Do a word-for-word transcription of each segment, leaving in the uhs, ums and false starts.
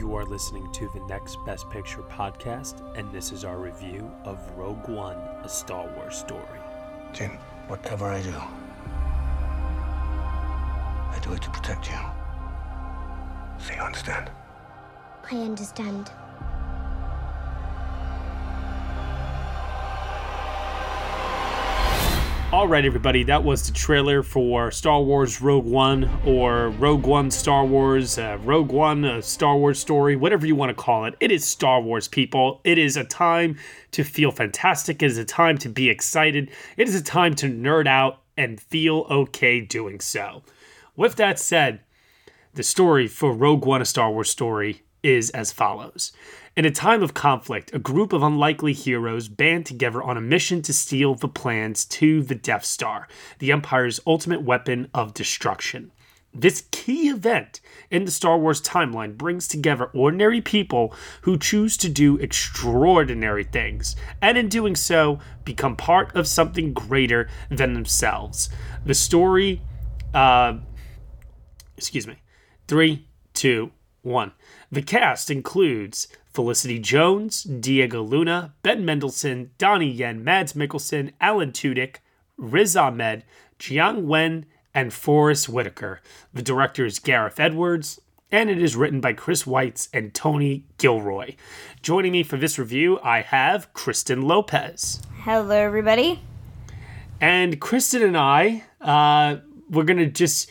You are listening to the Next Best Picture podcast, and this is our review of Rogue One, A Star Wars Story. Jim, whatever I do, I do it to protect you. So you understand? I understand. All right, everybody, that was the trailer for Star Wars Rogue One, or Rogue One Star Wars, uh, Rogue One uh, Star Wars Story, whatever you want to call it. It is Star Wars, people. It is a time to feel fantastic. It is a time to be excited. It is a time to nerd out and feel okay doing so. With that said, the story for Rogue One, A Star Wars Story is as follows. In a time of conflict, a group of unlikely heroes band together on a mission to steal the plans to the Death Star, the Empire's ultimate weapon of destruction. This key event in the Star Wars timeline brings together ordinary people who choose to do extraordinary things, and in doing so, become part of something greater than themselves. The story, uh, excuse me, three, two, one. The cast includes Felicity Jones, Diego Luna, Ben Mendelsohn, Donnie Yen, Mads Mikkelsen, Alan Tudyk, Riz Ahmed, Jiang Wen, and Forrest Whitaker. The director is Gareth Edwards, and it is written by Chris Weitz and Tony Gilroy. Joining me for this review, I have Kristen Lopez. Hello, everybody. And Kristen and I, uh, we're going to just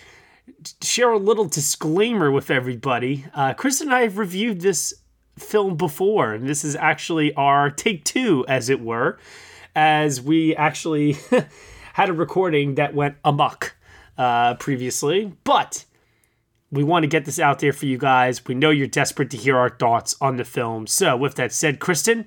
share a little disclaimer with everybody. Uh, Kristen and I have reviewed this film before, and this is actually our take two, as it were, as we actually had a recording that went amok uh, previously. But we want to get this out there for you guys. We know you're desperate to hear our thoughts on the film. So with that said, Kristen,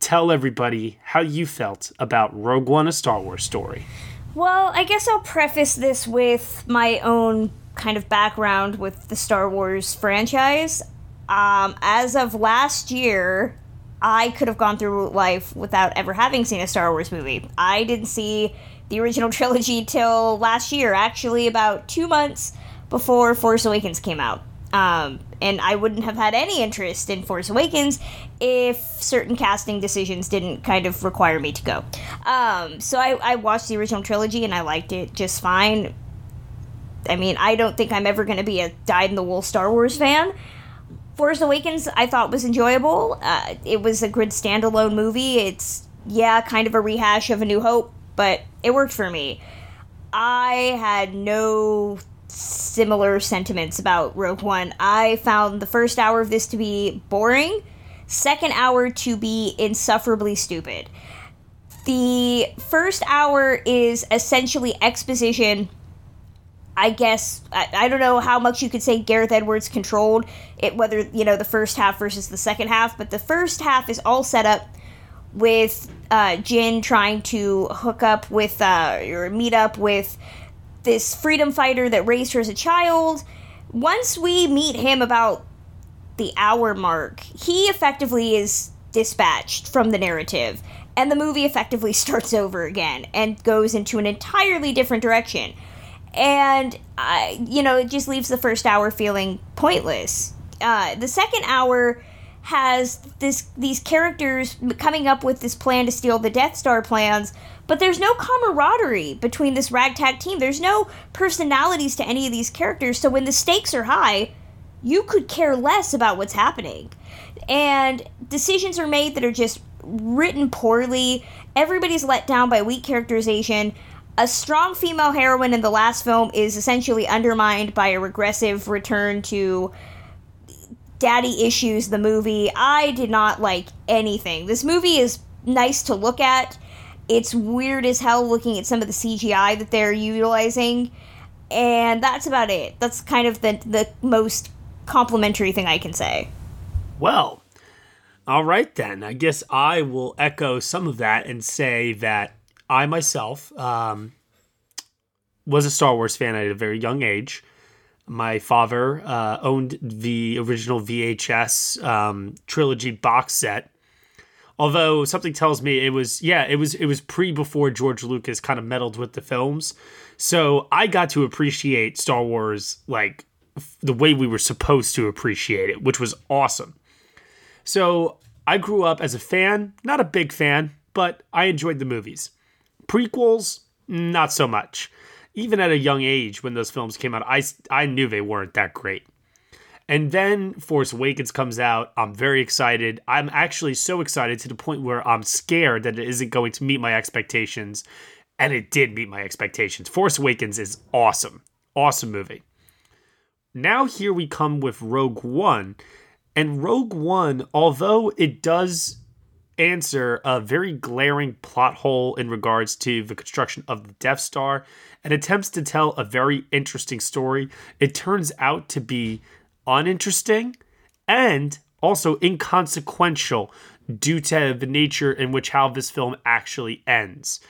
tell everybody how you felt about Rogue One, A Star Wars Story. Well, I guess I'll preface this with my own kind of background with the Star Wars franchise. Um, as of last year, I could have gone through life without ever having seen a Star Wars movie. I didn't see the original trilogy till last year, actually about two months before Force Awakens came out. Um, and I wouldn't have had any interest in Force Awakens if certain casting decisions didn't kind of require me to go. Um, so I, I watched the original trilogy and I liked it just fine. I mean, I don't think I'm ever going to be a dyed-in-the-wool Star Wars fan. Force Awakens, I thought, was enjoyable. Uh, it was a good standalone movie. It's, yeah, kind of a rehash of A New Hope, but it worked for me. I had no similar sentiments about Rogue One. I found the first hour of this to be boring, second hour to be insufferably stupid. The first hour is essentially exposition. I guess, I, I don't know how much you could say Gareth Edwards controlled it, whether, you know, the first half versus the second half, but the first half is all set up with uh, Jyn trying to hook up with, uh, or meet up with this freedom fighter that raised her as a child. Once we meet him about the hour mark, he effectively is dispatched from the narrative, and the movie effectively starts over again and goes into an entirely different direction. And, I, you know, it just leaves the first hour feeling pointless. Uh, the second hour has this these characters coming up with this plan to steal the Death Star plans, but there's no camaraderie between this ragtag team. There's no personalities to any of these characters, so when the stakes are high, you could care less about what's happening. And decisions are made that are just written poorly. Everybody's let down by weak characterization. A strong female heroine in the last film is essentially undermined by a regressive return to daddy issues, the movie. I did not like anything. This movie is nice to look at. It's weird as hell looking at some of the C G I that they're utilizing. And that's about it. That's kind of the, the most complimentary thing I can say. Well, all right then. I guess I will echo some of that and say that I myself um, was a Star Wars fan at a very young age. My father uh, owned the original V H S um, trilogy box set. Although something tells me it was, yeah, it was it was pre before George Lucas kind of meddled with the films. So I got to appreciate Star Wars like the way we were supposed to appreciate it, which was awesome. So I grew up as a fan, not a big fan, but I enjoyed the movies. Prequels, not so much. Even at a young age when those films came out, I, I knew they weren't that great. And then Force Awakens comes out. I'm very excited. I'm actually so excited to the point where I'm scared that it isn't going to meet my expectations. And it did meet my expectations. Force Awakens is awesome. Awesome movie. Now here we come with Rogue One. And Rogue One, although it does answer a very glaring plot hole in regards to the construction of the Death Star and attempts to tell a very interesting story, it turns out to be uninteresting and also inconsequential due to the nature in which how this film actually ends.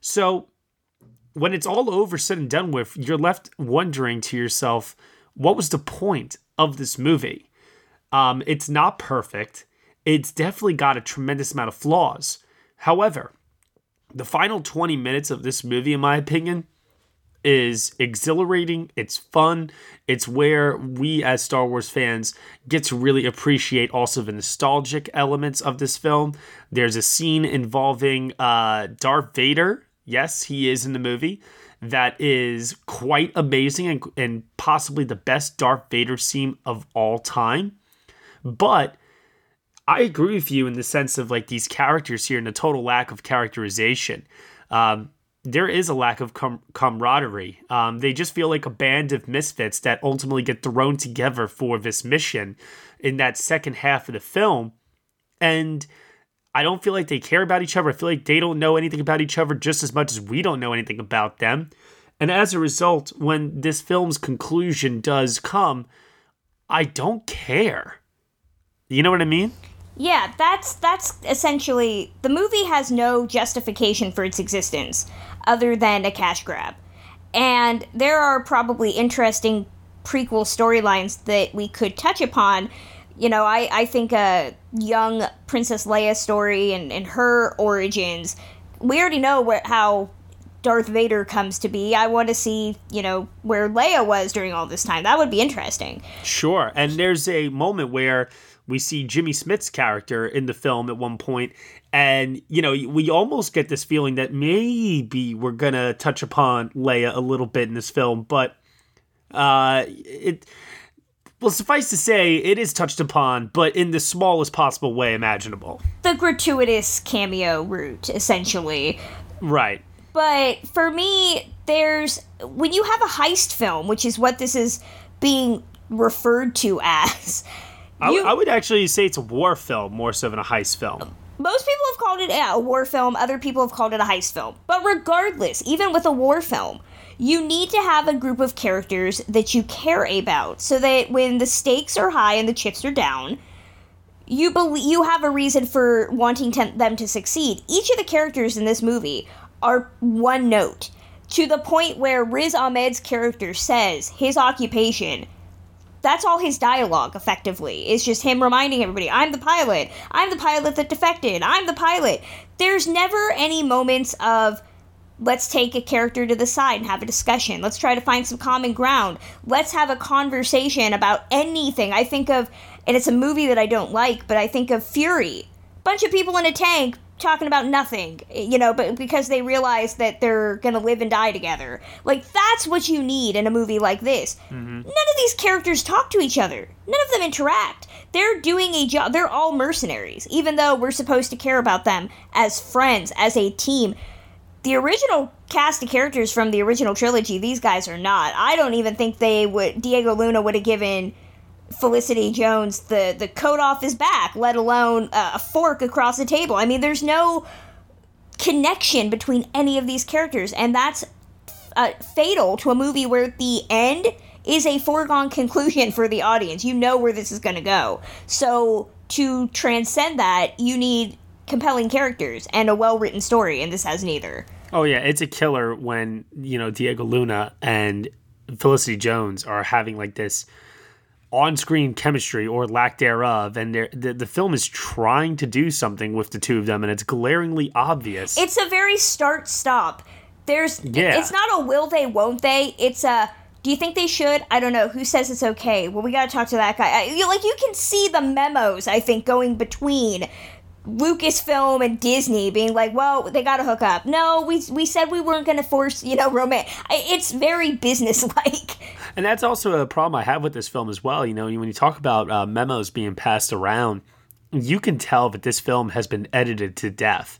So when it's all over, said and done with, you're left wondering to yourself, what was the point of this movie? Um, it's not perfect. It's definitely got a tremendous amount of flaws. However, the final twenty minutes of this movie, in my opinion, is exhilarating. It's fun. It's where we as Star Wars fans get to really appreciate also the nostalgic elements of this film. There's a scene involving uh, Darth Vader. Yes, he is in the movie. That is quite amazing and, and possibly the best Darth Vader scene of all time. But I agree with you in the sense of like these characters here and the total lack of characterization. Um, there is a lack of com- camaraderie. Um, they just feel like a band of misfits that ultimately get thrown together for this mission in that second half of the film. And I don't feel like they care about each other. I feel like they don't know anything about each other just as much as we don't know anything about them. And as a result, when this film's conclusion does come, I don't care. You know what I mean? Yeah, that's that's essentially... The movie has no justification for its existence other than a cash grab. And there are probably interesting prequel storylines that we could touch upon. You know, I, I think a young Princess Leia story and, and her origins. We already know where, how Darth Vader comes to be. I want to see, you know, where Leia was during all this time. That would be interesting. Sure. And there's a moment where we see Jimmy Smith's character in the film at one point. And, you know, we almost get this feeling that maybe we're going to touch upon Leia a little bit in this film. But uh, it... Well, suffice to say, it is touched upon, but in the smallest possible way imaginable. The gratuitous cameo route, essentially. Right. But for me, there's... When you have a heist film, which is what this is being referred to as... You, I, I would actually say it's a war film more so than a heist film. Most people have called it yeah, a war film. Other people have called it a heist film. But regardless, even with a war film... You need to have a group of characters that you care about so that when the stakes are high and the chips are down, you believe, you have a reason for wanting to, them to succeed. Each of the characters in this movie are one note, to the point where Riz Ahmed's character says his occupation. That's all his dialogue, effectively. It's just him reminding everybody, I'm the pilot. I'm the pilot that defected. I'm the pilot. There's never any moments of... Let's take a character to the side and have a discussion. Let's try to find some common ground. Let's have a conversation about anything. I think of, and it's a movie that I don't like, but I think of Fury. Bunch of people in a tank talking about nothing, you know, but because they realize that they're going to live and die together. Like, that's what you need in a movie like this. Mm-hmm. None of these characters talk to each other. None of them interact. They're doing a job. They're all mercenaries, even though we're supposed to care about them as friends, as a team. The original cast of characters from the original trilogy, these guys are not. I don't even think they would... Diego Luna would have given Felicity Jones the, the coat off his back, let alone uh, a fork across the table. I mean, there's no connection between any of these characters, and that's uh, fatal to a movie where the end is a foregone conclusion for the audience. You know where this is going to go. So to transcend that, you need... compelling characters and a well-written story, and this has neither. Oh yeah, it's a killer when, you know, Diego Luna and Felicity Jones are having like this on-screen chemistry or lack thereof, and the, the film is trying to do something with the two of them, and it's glaringly obvious. It's a very start-stop. There's, yeah. It's not a will they, won't they. It's a Do you think they should? I don't know. Who says it's okay? Well, we got to talk to that guy. I, you, like, you can see the memos, I think, going between Lucasfilm and Disney being like, well, they got to hook up. No, we we said we weren't going to force, you know, romance. I, it's very businesslike. And that's also a problem I have with this film as well. You know, when you talk about uh, memos being passed around, you can tell that this film has been edited to death.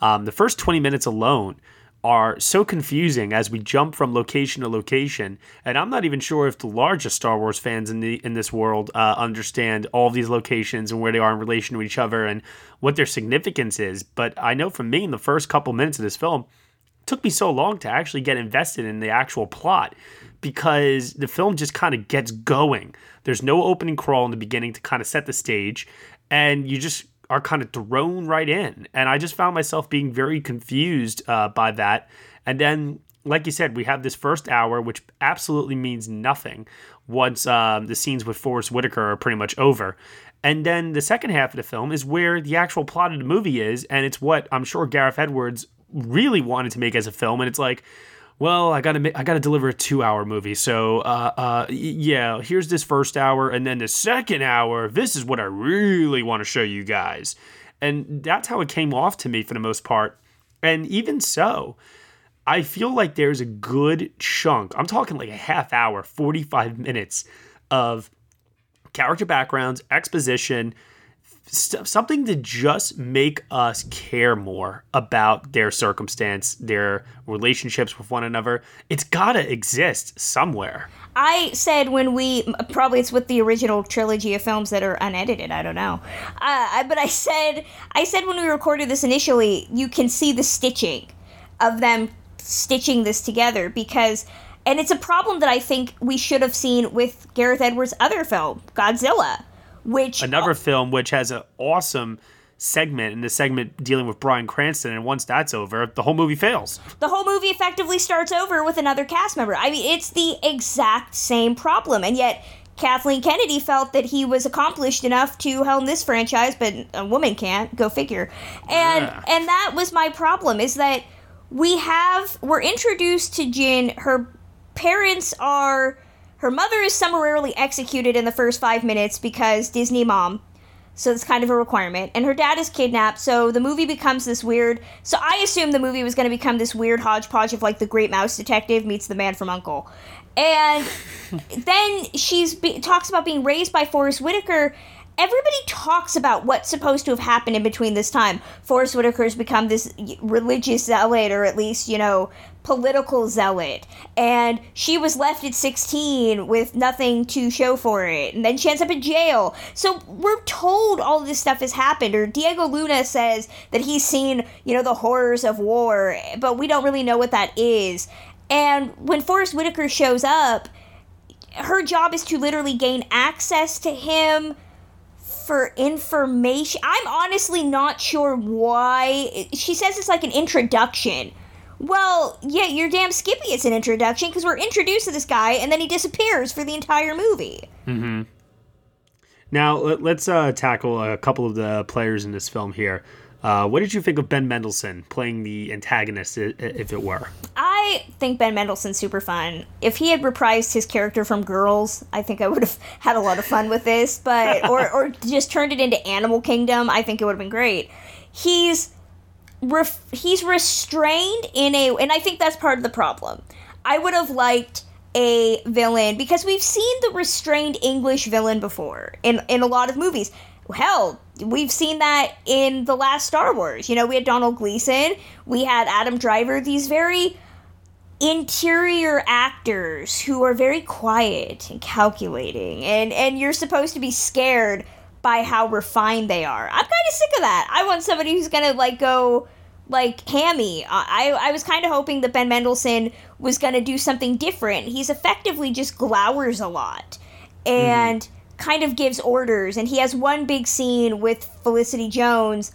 Um, the first twenty minutes alone are so confusing as we jump from location to location, and I'm not even sure if the largest Star Wars fans in the in this world uh, understand all these locations and where they are in relation to each other and what their significance is. But I know for me, in the first couple minutes of this film, it took me so long to actually get invested in the actual plot, because the film just kind of gets going. There's no opening crawl in the beginning to kind of set the stage, and you just are kind of thrown right in. And I just found myself being very confused uh, by that. And then, like you said, we have this first hour, which absolutely means nothing once um, the scenes with Forrest Whitaker are pretty much over. And then the second half of the film is where the actual plot of the movie is, and it's what I'm sure Gareth Edwards really wanted to make as a film. And it's like, well, I gotta I gotta deliver a two-hour movie, so uh, uh, yeah, here's this first hour, and then the second hour, this is what I really want to show you guys. And that's how it came off to me for the most part. And even so, I feel like there's a good chunk, I'm talking like a half hour, forty-five minutes of character backgrounds, exposition, something to just make us care more about their circumstance, their relationships with one another. It's gotta exist somewhere. I said when we, probably it's with the original trilogy of films that are unedited, I don't know. Uh, but I said, I said when we recorded this initially, you can see the stitching of them stitching this together, because, and it's a problem that I think we should have seen with Gareth Edwards' other film, Godzilla. Which, Another uh, film which has an awesome segment, and the segment dealing with Brian Cranston, and once that's over, the whole movie fails. The whole movie effectively starts over with another cast member. I mean, it's the exact same problem, and yet Kathleen Kennedy felt that he was accomplished enough to helm this franchise, but a woman can't, go figure. And yeah. and that was my problem, is that we have, we're introduced to Jin, her parents are... Her mother is summarily executed in the first five minutes because Disney mom, so it's kind of a requirement. And her dad is kidnapped, so the movie becomes this weird... So I assumed the movie was going to become this weird hodgepodge of, like, the Great Mouse Detective meets the Man from U N C L E. And then she's be- talks about being raised by Forrest Whitaker. Everybody talks about what's supposed to have happened in between this time. Forrest Whitaker's become this religious zealot, or at least, you know... political zealot, and she was left at sixteen with nothing to show for it, and then she ends up in jail. So we're told all this stuff has happened, or Diego Luna says that he's seen, you know, the horrors of war, but we don't really know what that is. And when Forrest Whitaker shows up, her job is to literally gain access to him for information. I'm honestly not sure why. She says it's like an introduction. Well, yeah, you're damn skippy it's an introduction, because we're introduced to this guy, and then he disappears for the entire movie. Mm-hmm. Now, let's uh, tackle a couple of the players in this film here. Uh, what did you think of Ben Mendelsohn playing the antagonist, if it were? I think Ben Mendelsohn's super fun. If he had reprised his character from Girls, I think I would have had a lot of fun with this, but or, or just turned it into Animal Kingdom, I think it would have been great. He's... Ref- he's restrained in a... And I think that's part of the problem. I would have liked a villain, because we've seen the restrained English villain before in, in a lot of movies. Hell, we've seen that in the last Star Wars. You know, we had Donald Gleason, we had Adam Driver, these very interior actors who are very quiet and calculating, and, and you're supposed to be scared by how refined they are. I'm kind of sick of that. I want somebody who's gonna like go like hammy. I I was kind of hoping that Ben Mendelsohn was gonna do something different. He's effectively just glowers a lot and mm-hmm. kind of gives orders. And he has one big scene with Felicity Jones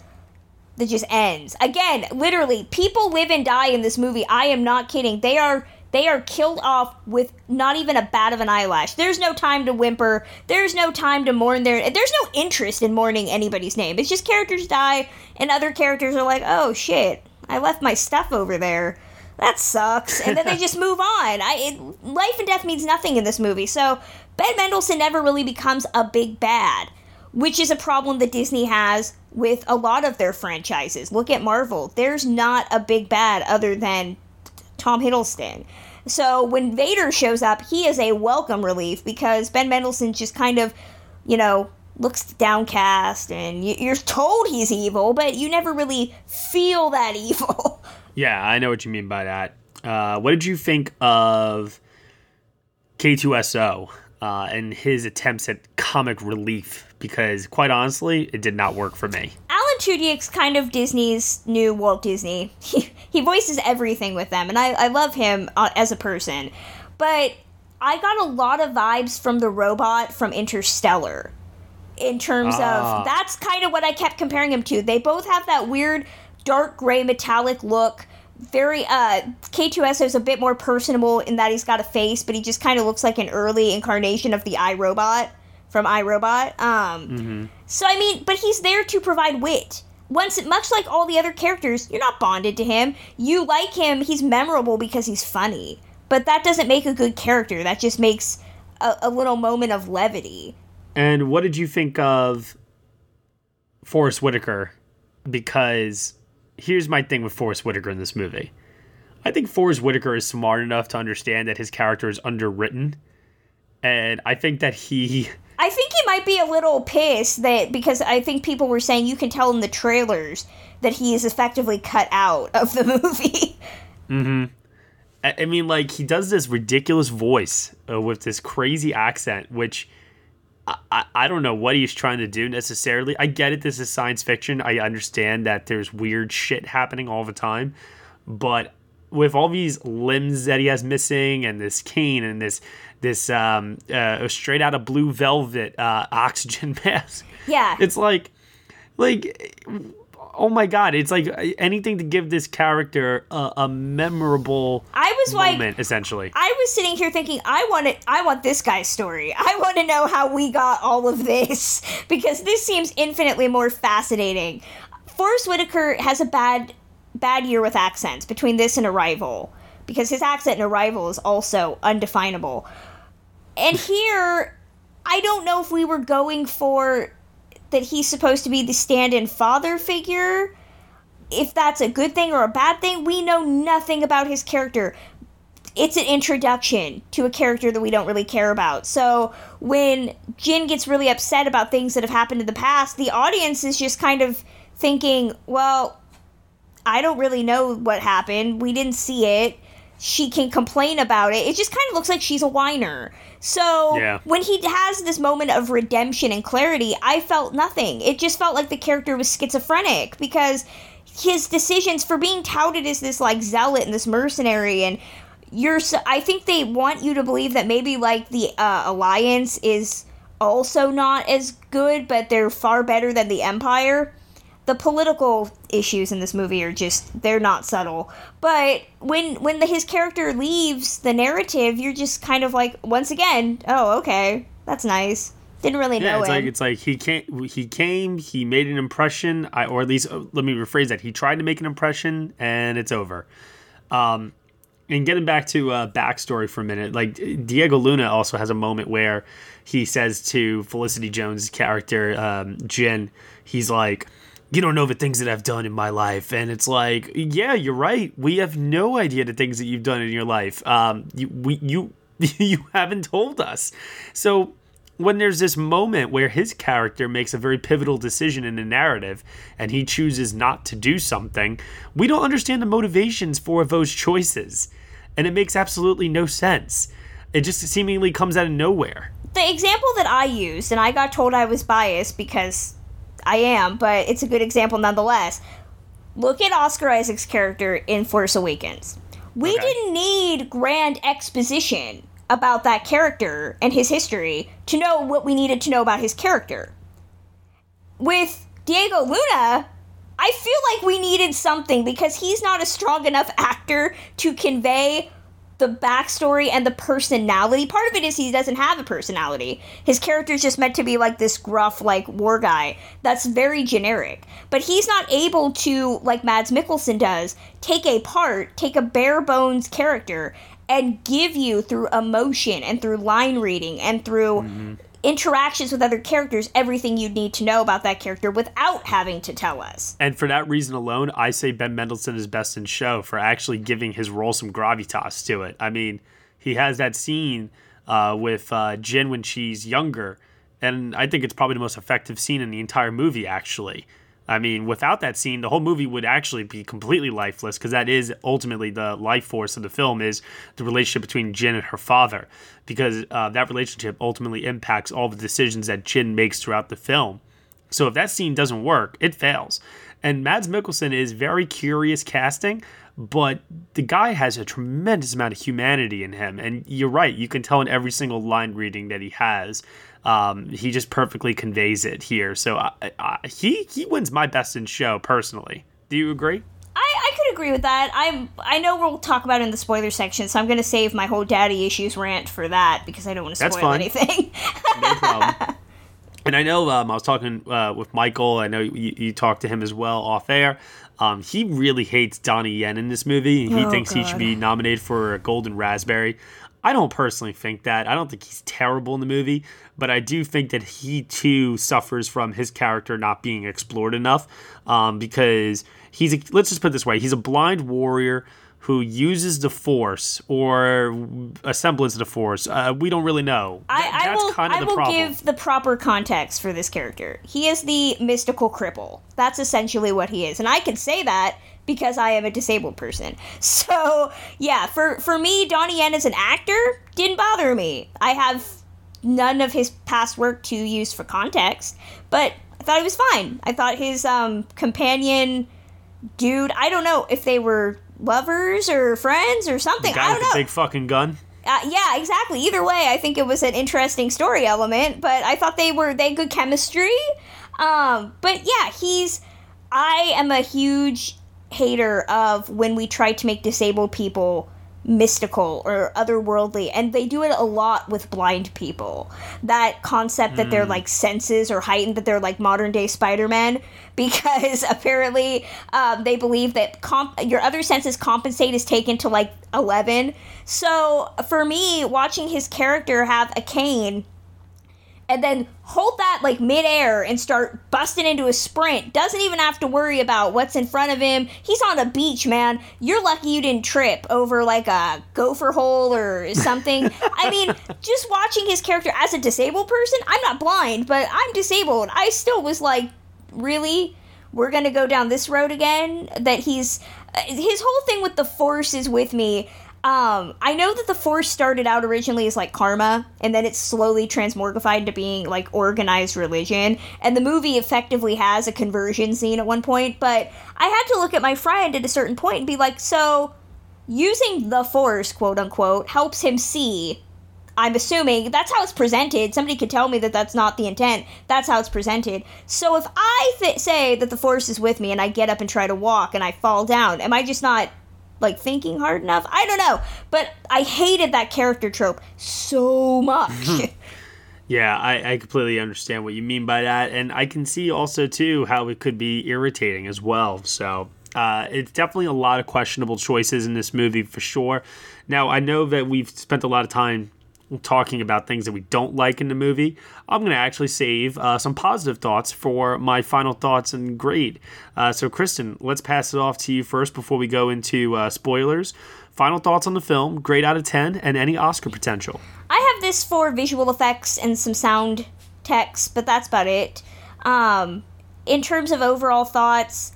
that just ends. Again, literally, people live and die in this movie. I am not kidding. They are. They are killed off with not even a bat of an eyelash. There's no time to whimper. There's no time to mourn their... There's no interest in mourning anybody's name. It's just characters die, and other characters are like, oh, shit, I left my stuff over there. that sucks. And then they just move on. I it, life and death means nothing in this movie. So Ben Mendelsohn never really becomes a big bad, which is a problem that Disney has with a lot of their franchises. Look at Marvel. There's not a big bad other than Tom Hiddleston. So when Vader shows up, he is a welcome relief because Ben Mendelsohn just kind of, you know, looks downcast and you're told he's evil, but you never really feel that evil. Yeah, I know what you mean by that. Uh, what did you think of K two S O uh, and his attempts at comic relief? Because quite honestly, it did not work for me. Alan Tudyk's kind of Disney's new Walt Disney. He, he voices everything with them, and I, I love him uh, as a person. But I got a lot of vibes from the robot from Interstellar in terms ah. of... That's kind of what I kept comparing him to. They both have that weird... dark gray metallic look. Very uh K two S O is a bit more personable in that he's got a face, but he just kind of looks like an early incarnation of the iRobot from iRobot. Um mm-hmm. So I mean, but he's there to provide wit. Once, much like all the other characters, you're not bonded to him. You like him, he's memorable because he's funny. But that doesn't make a good character. That just makes a, a little moment of levity. And what did you think of Forrest Whitaker? Because here's my thing with Forrest Whitaker in this movie. I think Forrest Whitaker is smart enough to understand that his character is underwritten. And I think that he... I think he might be a little pissed that because I think people were saying you can tell in the trailers that he is effectively cut out of the movie. Mm-hmm. I mean, like, he does this ridiculous voice uh, with this crazy accent, which... I, I don't know what he's trying to do necessarily. I get it. This is science fiction. I understand that there's weird shit happening all the time. But with all these limbs that he has missing and this cane and this this um, uh, straight out of Blue Velvet uh, oxygen mask. Yeah. It's like, like, oh, my God. It's like anything to give this character a, a memorable I was moment, like, essentially. I was sitting here thinking, I want it, I want this guy's story. I want to know how we got all of this, because this seems infinitely more fascinating. Forrest Whitaker has a bad, bad year with accents between this and Arrival, because his accent in Arrival is also undefinable. And here, I don't know if we were going for... that he's supposed to be the stand-in father figure, if that's a good thing or a bad thing. We know nothing about his character. It's an introduction to a character that we don't really care about. So when Jin gets really upset about things that have happened in the past, the audience is just kind of thinking, well, I don't really know what happened. We didn't see it. She can complain about it. It just kind of looks like she's a whiner. So yeah. When he has this moment of redemption and clarity, I felt nothing. It just felt like the character was schizophrenic because his decisions for being touted as this like zealot and this mercenary, and you're so, I think they want you to believe that maybe like the uh, Alliance is also not as good, but they're far better than the Empire. The political issues in this movie are just, they're not subtle. But when when the, his character leaves the narrative, you're just kind of like, once again, oh, okay, that's nice. Didn't really know yeah, it's him. Like, it's like he came, he came, he made an impression, I, or at least, let me rephrase that, he tried to make an impression, and it's over. Um, and getting back to uh, backstory for a minute, like, Diego Luna also has a moment where he says to Felicity Jones' character, um, Jin, he's like, you don't know the things that I've done in my life. And it's like, yeah, you're right. We have no idea the things that you've done in your life. Um, you, we, you, you haven't told us. So when there's this moment where his character makes a very pivotal decision in the narrative and he chooses not to do something, we don't understand the motivations for those choices. And it makes absolutely no sense. It just seemingly comes out of nowhere. The example that I used, and I got told I was biased because... I am, but it's a good example nonetheless. Look at Oscar Isaac's character in Force Awakens. We okay. didn't need grand exposition about that character and his history to know what we needed to know about his character. With Diego Luna, I feel like we needed something because he's not a strong enough actor to convey the backstory and the personality. Part of it is he doesn't have a personality. His character is just meant to be like this gruff, like, war guy. That's very generic. But he's not able to, like Mads Mikkelsen does, take a part, take a bare bones character and give you through emotion and through line reading and through mm-hmm. interactions with other characters everything you need to know about that character without having to tell us. And for that reason alone, I say Ben Mendelsohn is best in show for actually giving his role some gravitas to it. I mean, he has that scene uh, with uh, Jyn when she's younger, and I think it's probably the most effective scene in the entire movie, actually. I mean, without that scene, the whole movie would actually be completely lifeless, because that is ultimately the life force of the film, is the relationship between Jyn and her father, because uh, that relationship ultimately impacts all the decisions that Jyn makes throughout the film. So if that scene doesn't work, it fails. And Mads Mikkelsen is very curious casting, but the guy has a tremendous amount of humanity in him. And you're right, you can tell in every single line reading that he has. Um, he just perfectly conveys it here. So I, I, he he wins my best in show personally. Do you agree? I, I could agree with that. I I know we'll talk about it in the spoiler section, so I'm going to save my whole daddy issues rant for that because I don't want to spoil anything. No problem. And I know um, I was talking uh, with Michael. I know you, you talked to him as well off air. Um, he really hates Donnie Yen in this movie. He oh, thinks God. he should be nominated for a Golden Raspberry. I don't personally think that. I don't think he's terrible in the movie, but I do think that he too suffers from his character not being explored enough um, because he's, a, let's just put it this way, he's a blind warrior who uses the Force or a semblance of the Force. Uh, we don't really know. Th- I, I that's will, kind of I the will problem. give the proper context for this character. He is the mystical cripple. That's essentially what he is. And I can say that because I am a disabled person. So, yeah, for, for me, Donnie Yen as an actor didn't bother me. I have none of his past work to use for context, but I thought he was fine. I thought his um, companion dude, I don't know if they were lovers or friends or something. I don't know. The big fucking gun. Uh, yeah, exactly. Either way, I think it was an interesting story element, but I thought they were, they had good chemistry. Um, but yeah, he's, I am a huge hater of when we try to make disabled people mystical or otherworldly, and they do it a lot with blind people. That concept that mm. their like senses are heightened, that they're like modern day Spider-Man, because apparently um, they believe that comp- your other senses compensate is taken to like eleven. So for me, watching his character have a cane and then hold that like midair and start busting into a sprint. Doesn't even have to worry about what's in front of him. He's on a beach, man. You're lucky you didn't trip over like a gopher hole or something. I mean, just watching his character as a disabled person, I'm not blind, but I'm disabled. I still was like, really? We're going to go down this road again? That he's, his whole thing with the Force is with me. Um, I know that the Force started out originally as, like, karma, and then it's slowly transmorgified into being, like, organized religion, and the movie effectively has a conversion scene at one point, but I had to look at my friend at a certain point and be like, so, using the Force, quote-unquote, helps him see, I'm assuming, that's how it's presented, somebody could tell me that that's not the intent, that's how it's presented, so if I th- say that the Force is with me, and I get up and try to walk, and I fall down, am I just not like thinking hard enough? I don't know, but I hated that character trope so much. Yeah, I, I completely understand what you mean by that, and I can see also too how it could be irritating as well. So uh, it's definitely a lot of questionable choices in this movie for sure. Now I know that we've spent a lot of time talking about things that we don't like in the movie. I'm going to actually save uh, some positive thoughts for my final thoughts and grade. Uh, so, Kristen, let's pass it off to you first before we go into uh, spoilers. Final thoughts on the film, grade out of ten, and any Oscar potential. I have this for visual effects and some sound text, but that's about it. Um, in terms of overall thoughts,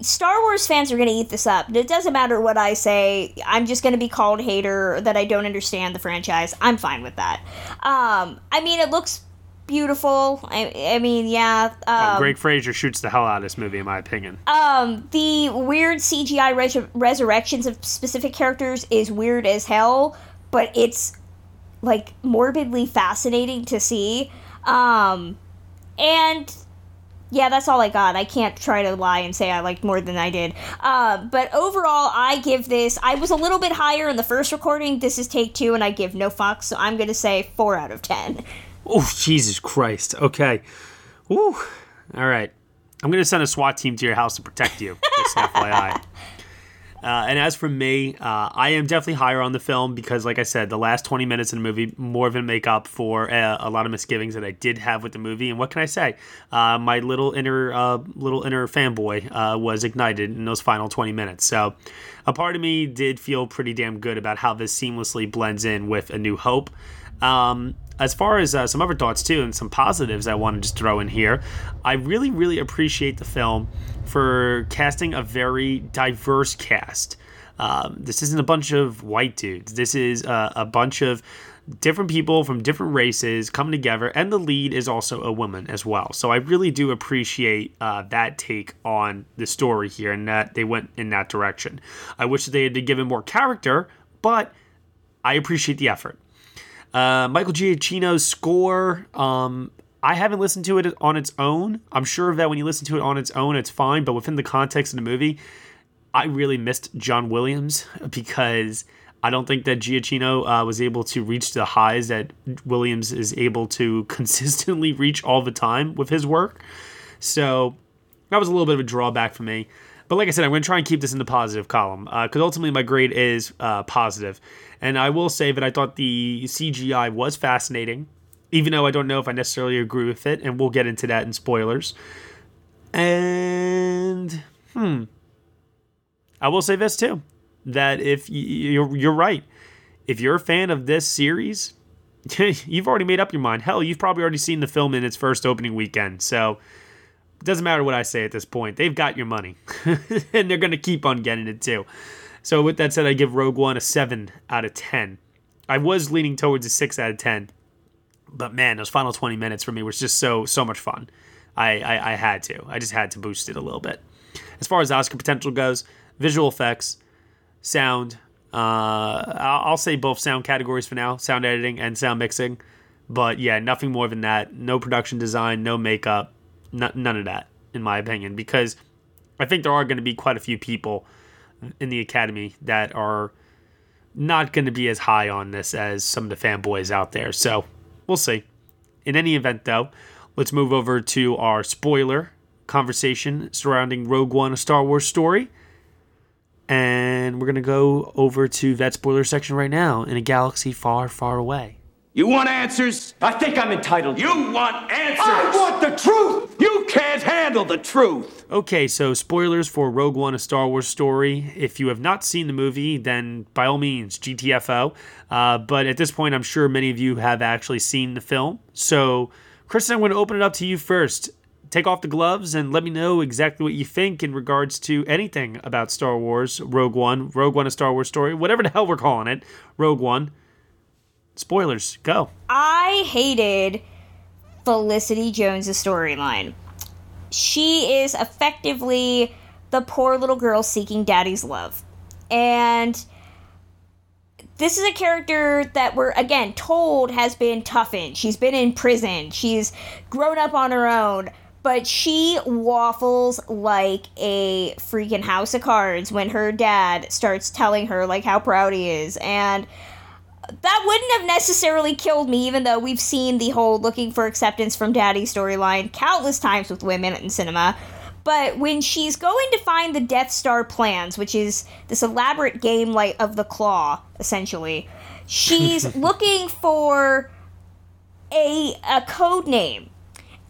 Star Wars fans are going to eat this up. It doesn't matter what I say. I'm just going to be called hater, that I don't understand the franchise. I'm fine with that. Um, I mean, it looks beautiful. I, I mean, yeah. Um, oh, Greg Fraser shoots the hell out of this movie, in my opinion. Um, the weird C G I res- resurrections of specific characters is weird as hell, but it's, like, morbidly fascinating to see. Um, and Yeah, that's all I got. I can't try to lie and say I liked more than I did. Uh, but overall, I give this... I was a little bit higher in the first recording. This is take two, and I give no fucks, so I'm going to say four out of ten. Oh, Jesus Christ. Okay. Woo. All right. I'm going to send a SWAT team to your house to protect you, just F Y I. Uh, and as for me, uh, I am definitely higher on the film because, like I said, the last twenty minutes of the movie more than make up for uh, a lot of misgivings that I did have with the movie. And what can I say? Uh, my little inner uh, little inner fanboy uh, was ignited in those final twenty minutes. So a part of me did feel pretty damn good about how this seamlessly blends in with A New Hope. Um, as far as uh, some other thoughts, too, and some positives I want to just throw in here, I really, really appreciate the film for casting a very diverse cast. Um, this isn't a bunch of white dudes. This is a, a bunch of different people from different races coming together, and the lead is also a woman as well. So I really do appreciate uh, that take on the story here, and that they went in that direction. I wish they had given more character, but I appreciate the effort. Uh, Michael Giacchino's score, um, I haven't listened to it on its own. I'm sure that when you listen to it on its own, it's fine. But within the context of the movie, I really missed John Williams because I don't think that Giacchino uh, was able to reach the highs that Williams is able to consistently reach all the time with his work. So that was a little bit of a drawback for me. But like I said, I'm going to try and keep this in the positive column because uh, ultimately my grade is uh, positive. And I will say that I thought the C G I was fascinating, even though I don't know if I necessarily agree with it. And we'll get into that in spoilers. And, hmm. I will say this, too, that if you're, you're right, if you're a fan of this series, you've already made up your mind. Hell, you've probably already seen the film in its first opening weekend. So it doesn't matter what I say at this point. They've got your money. And they're going to keep on getting it, too. So with that said, I give Rogue One a seven out of ten. I was leaning towards a six out of ten. But man, those final twenty minutes for me was just so so much fun. I, I, I had to. I just had to boost it a little bit. As far as Oscar potential goes, visual effects, sound. Uh, I'll, I'll say both sound categories for now, sound editing and sound mixing. But yeah, nothing more than that. No production design, no makeup, n- none of that, in my opinion. Because I think there are going to be quite a few people in the Academy that are not going to be as high on this as some of the fanboys out there. So we'll see. In any event, though, let's move over to our spoiler conversation surrounding Rogue One, A Star Wars Story. And we're going to go over to that spoiler section right now in a galaxy far, far away. You want answers? I think I'm entitled. You want answers? I want the truth! You can't handle the truth! Okay, so spoilers for Rogue One, A Star Wars Story. If you have not seen the movie, then by all means, G T F O. Uh, but at this point, I'm sure many of you have actually seen the film. So, Kristen, I'm going to open it up to you first. Take off the gloves and let me know exactly what you think in regards to anything about Star Wars, Rogue One, Rogue One, A Star Wars Story, whatever the hell we're calling it, Rogue One. Spoilers, go. I hated Felicity Jones' storyline. She is effectively the poor little girl seeking daddy's love. And this is a character that we're, again, told has been toughened. She's been in prison. She's grown up on her own. But she waffles like a freaking house of cards when her dad starts telling her, like, how proud he is. And that wouldn't have necessarily killed me, even though we've seen the whole looking for acceptance from daddy storyline countless times with women in cinema. But when she's going to find the Death Star plans, which is this elaborate game like of the claw, essentially, she's looking for a, a code name.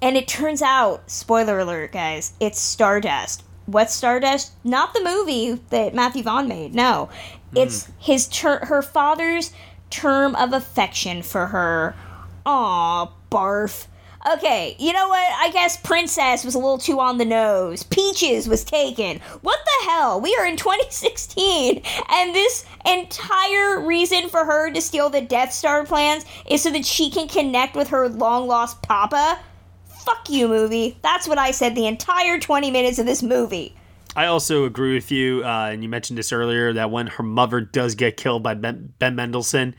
And it turns out, spoiler alert, guys, it's Stardust. What's Stardust? Not the movie that Matthew Vaughn made, no. Mm. It's his ter- her father's term of affection for her. Aw, barf. Okay, you know what? I guess Princess was a little too on the nose. Peaches was taken. What the hell? We are in twenty sixteen, and this entire reason for her to steal the Death Star plans is so that she can connect with her long-lost papa? Fuck you, movie. That's what I said the entire twenty minutes of this movie. I also agree with you, uh, and you mentioned this earlier, that when her mother does get killed by Ben, Ben Mendelsohn,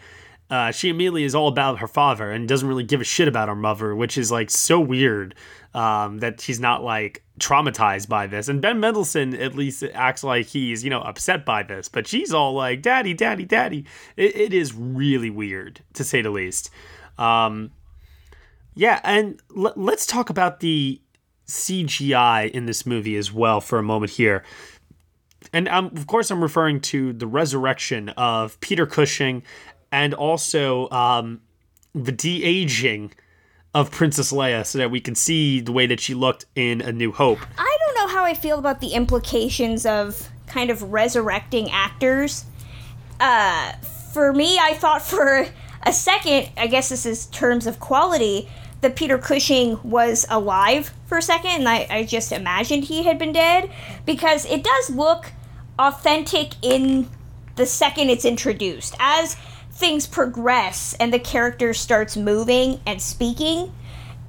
Uh, she immediately is all about her father and doesn't really give a shit about her mother, which is like so weird um, that she's not like traumatized by this. And Ben Mendelsohn at least acts like he's, you know, upset by this, but she's all like, daddy, daddy, daddy. It, it is really weird, to say the least. Um, yeah. And l- let's talk about the C G I in this movie as well for a moment here. And I'm, of course I'm referring to the resurrection of Peter Cushing. And also um, the de-aging of Princess Leia so that we can see the way that she looked in A New Hope. I don't know how I feel about the implications of kind of resurrecting actors. Uh, for me, I thought for a second, I guess this is terms of quality, that Peter Cushing was alive for a second. And I, I just imagined he had been dead. Because it does look authentic in the second it's introduced. As things progress and the character starts moving and speaking,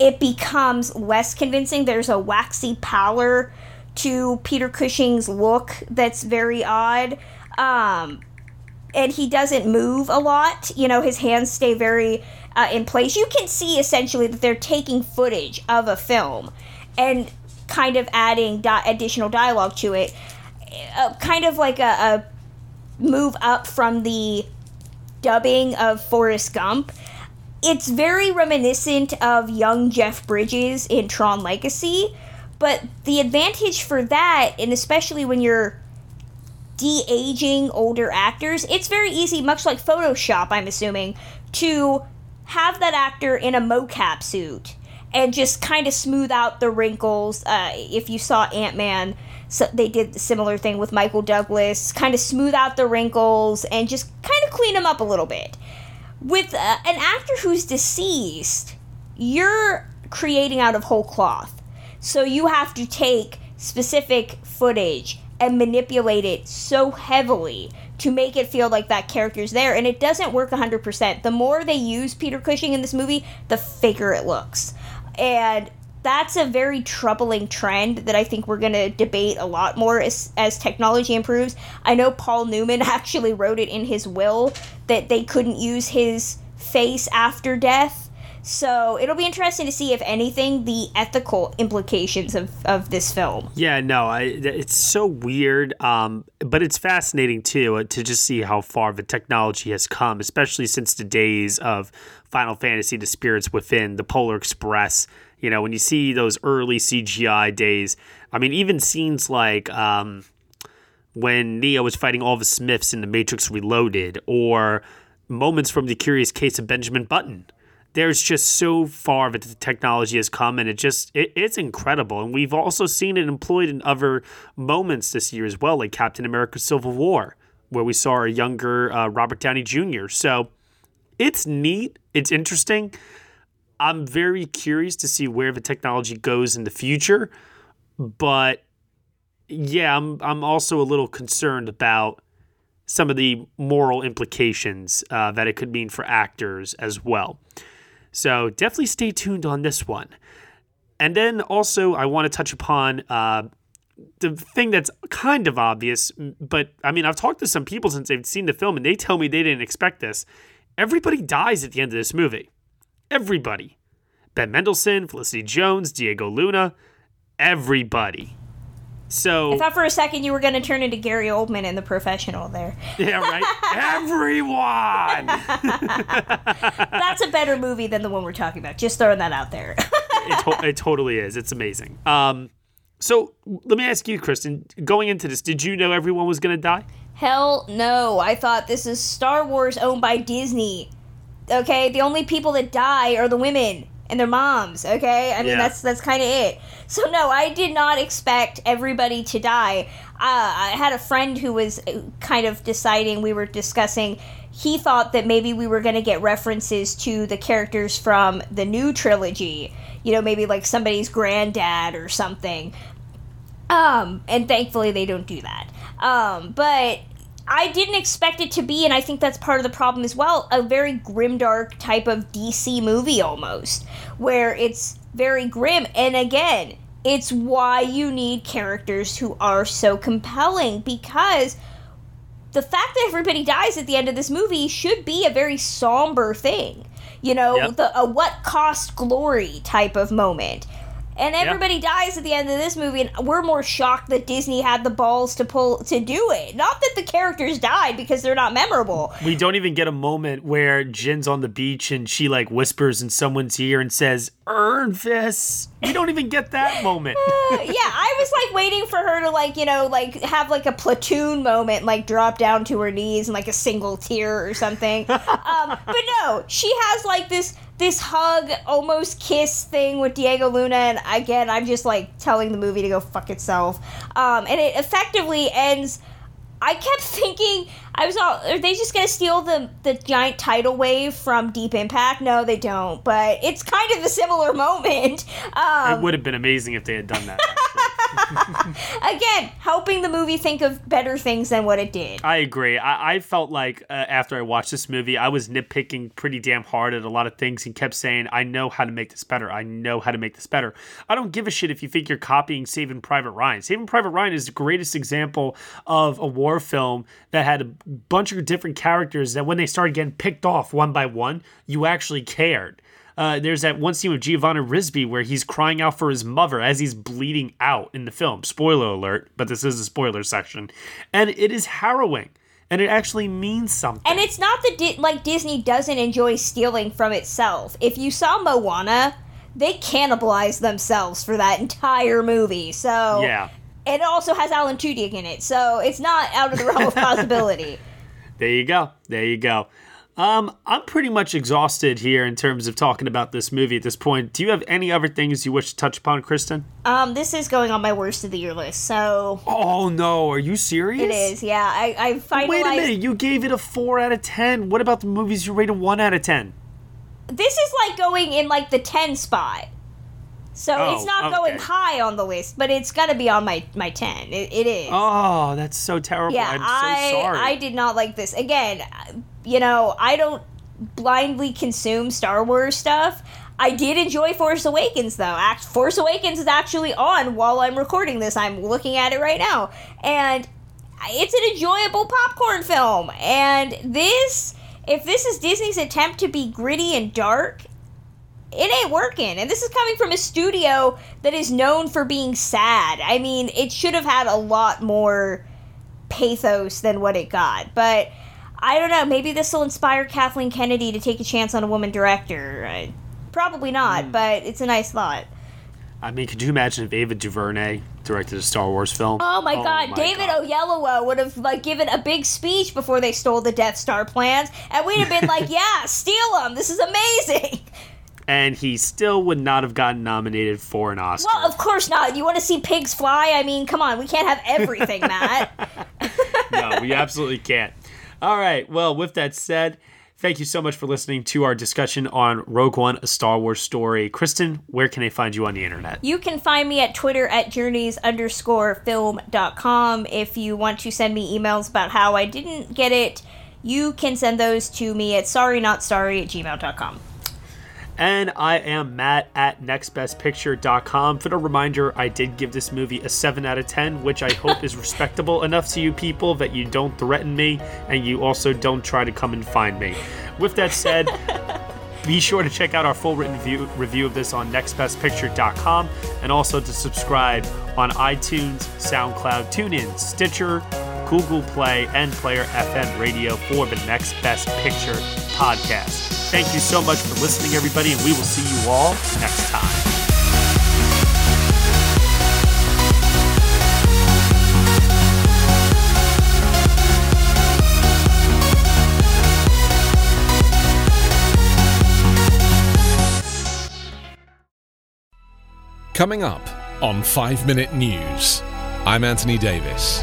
it becomes less convincing. There's a waxy pallor to Peter Cushing's look that's very odd. Um, and he doesn't move a lot. You know, his hands stay very uh, in place. You can see essentially that they're taking footage of a film and kind of adding di- additional dialogue to it. Uh, kind of like a, a move up from the dubbing of Forrest Gump. It's very reminiscent of young Jeff Bridges in Tron Legacy, but the advantage for that, and especially when you're de-aging older actors, it's very easy, much like Photoshop, I'm assuming, to have that actor in a mocap suit and just kind of smooth out the wrinkles. Uh, if you saw Ant-Man, so they did a similar thing with Michael Douglas, kind of smooth out the wrinkles and just kind of clean them up a little bit. With uh, an actor who's deceased, you're creating out of whole cloth. So you have to take specific footage and manipulate it so heavily to make it feel like that character's there. And it doesn't work one hundred percent. The more they use Peter Cushing in this movie, the faker it looks. And that's a very troubling trend that I think we're going to debate a lot more as, as technology improves. I know Paul Newman actually wrote it in his will that they couldn't use his face after death. So it'll be interesting to see, if anything, the ethical implications of, of this film. Yeah, no, I, it's so weird, um, but it's fascinating, too, uh, to just see how far the technology has come, especially since the days of Final Fantasy, The Spirits Within, The Polar Express. You know, when you see those early C G I days, I mean, even scenes like um, when Neo was fighting all the Smiths in The Matrix Reloaded, or moments from The Curious Case of Benjamin Button. There's just so far that the technology has come, and it just it, it's incredible. And we've also seen it employed in other moments this year as well, like Captain America Civil War, where we saw a younger uh, Robert Downey Junior So it's neat. It's interesting. I'm very curious to see where the technology goes in the future. But, yeah, I'm I'm also a little concerned about some of the moral implications uh, that it could mean for actors as well. So definitely stay tuned on this one. And then also I want to touch upon uh, the thing that's kind of obvious, but I mean, I've talked to some people since they've seen the film and they tell me they didn't expect this. Everybody dies at the end of this movie. Everybody. Ben Mendelsohn, Felicity Jones, Diego Luna, everybody. So I thought for a second you were going to turn into Gary Oldman in The Professional there. Yeah, right? Everyone! That's a better movie than the one we're talking about. Just throwing that out there. it, to- it totally is. It's amazing. Um, so let me ask you, Kristen, going into this, did you know everyone was going to die? Hell no. I thought this is Star Wars owned by Disney. Okay? The only people that die are the women. And their moms, okay? I mean, yeah. that's that's kind of it. So, no, I did not expect everybody to die. Uh, I had a friend who was kind of deciding, we were discussing, he thought that maybe we were going to get references to the characters from the new trilogy. You know, maybe like somebody's granddad or something. Um, and thankfully they don't do that. Um, but I didn't expect it to be, and I think that's part of the problem as well, a very grimdark type of D C movie almost, where it's very grim. And again, it's why you need characters who are so compelling, because the fact that everybody dies at the end of this movie should be a very somber thing. You know, yep. the a what cost glory type of moment. And everybody yep. dies at the end of this movie, and we're more shocked that Disney had the balls to pull to do it. Not that the characters died, because they're not memorable. We don't even get a moment where Jin's on the beach and she like whispers in someone's ear and says, "Earn this." We don't even get that moment. uh, yeah, I was like waiting for her to like, you know, like have like a Platoon moment, like drop down to her knees and like a single tear or something. um, but no, she has like this. This hug, almost kiss thing with Diego Luna, and again, I'm just like telling the movie to go fuck itself. Um, and it effectively ends. I kept thinking, I was all, are they just gonna steal the the giant tidal wave from Deep Impact? No, they don't. But it's kind of a similar moment. Um, it would have been amazing if they had done that. Again, helping the movie think of better things than what it did. I agree. I, I felt like uh, after I watched this movie, I was nitpicking pretty damn hard at a lot of things and kept saying, I know how to make this better. I know how to make this better. I don't give a shit if you think you're copying Saving Private Ryan. Saving Private Ryan is the greatest example of a war film that had a bunch of different characters that when they started getting picked off one by one, you actually cared. Uh, there's that one scene with Giovanni Ribisi where he's crying out for his mother as he's bleeding out in the film. Spoiler alert, but this is a spoiler section. And it is harrowing. And it actually means something. And it's not that Di- like Disney doesn't enjoy stealing from itself. If you saw Moana, they cannibalized themselves for that entire movie. So yeah. It also has Alan Tudyk in it. So it's not out of the realm of possibility. There you go. There you go. Um, I'm pretty much exhausted here in terms of talking about this movie at this point. Do you have any other things you wish to touch upon, Kristen? Um, this is going on my worst of the year list, so... Oh, no. Are you serious? It is, yeah. I, I finalized... Wait a minute. You gave it a four out of ten. What about the movies you rated one out of ten? This is, like, going in, like, the ten spot. So oh, it's not okay. going high on the list, but it's got to be on my, my ten. It, it is. Oh, that's so terrible. Yeah, I'm I, so sorry. I did not like this. Again... You know, I don't blindly consume Star Wars stuff. I did enjoy Force Awakens, though. Act- Force Awakens is actually on while I'm recording this. I'm looking at it right now. And it's an enjoyable popcorn film. And this, if this is Disney's attempt to be gritty and dark, it ain't working. And this is coming from a studio that is known for being sad. I mean, it should have had a lot more pathos than what it got. But... I don't know. Maybe this will inspire Kathleen Kennedy to take a chance on a woman director. Uh, probably not, mm. but it's a nice thought. I mean, could you imagine if Ava DuVernay directed a Star Wars film? Oh, my oh God. My David God. Oyelowo would have like given a big speech before they stole the Death Star plans, and we'd have been like, yeah, steal them. This is amazing. And he still would not have gotten nominated for an Oscar. Well, of course not. You want to see pigs fly? I mean, come on. We can't have everything, Matt. No, we absolutely can't. All right, well, with that said, thank you so much for listening to our discussion on Rogue One, A Star Wars Story. Kristen, where can I find you on the internet? You can find me at Twitter at journeys underscore film dot com. If you want to send me emails about how I didn't get it, you can send those to me at sorrynotsorry at gmail dot com. And I am Matt at next best picture dot com. For the reminder, I did give this movie a seven out of ten, which I hope is respectable enough to you people that you don't threaten me and you also don't try to come and find me. With that said, be sure to check out our full written view, review of this on next best picture dot com and also to subscribe on iTunes, SoundCloud, TuneIn, Stitcher, Google Play, and Player F M Radio for the Next Best Picture podcast. Thank you so much for listening, everybody, and we will see you all next time. Coming up on five minute News, I'm Anthony Davis.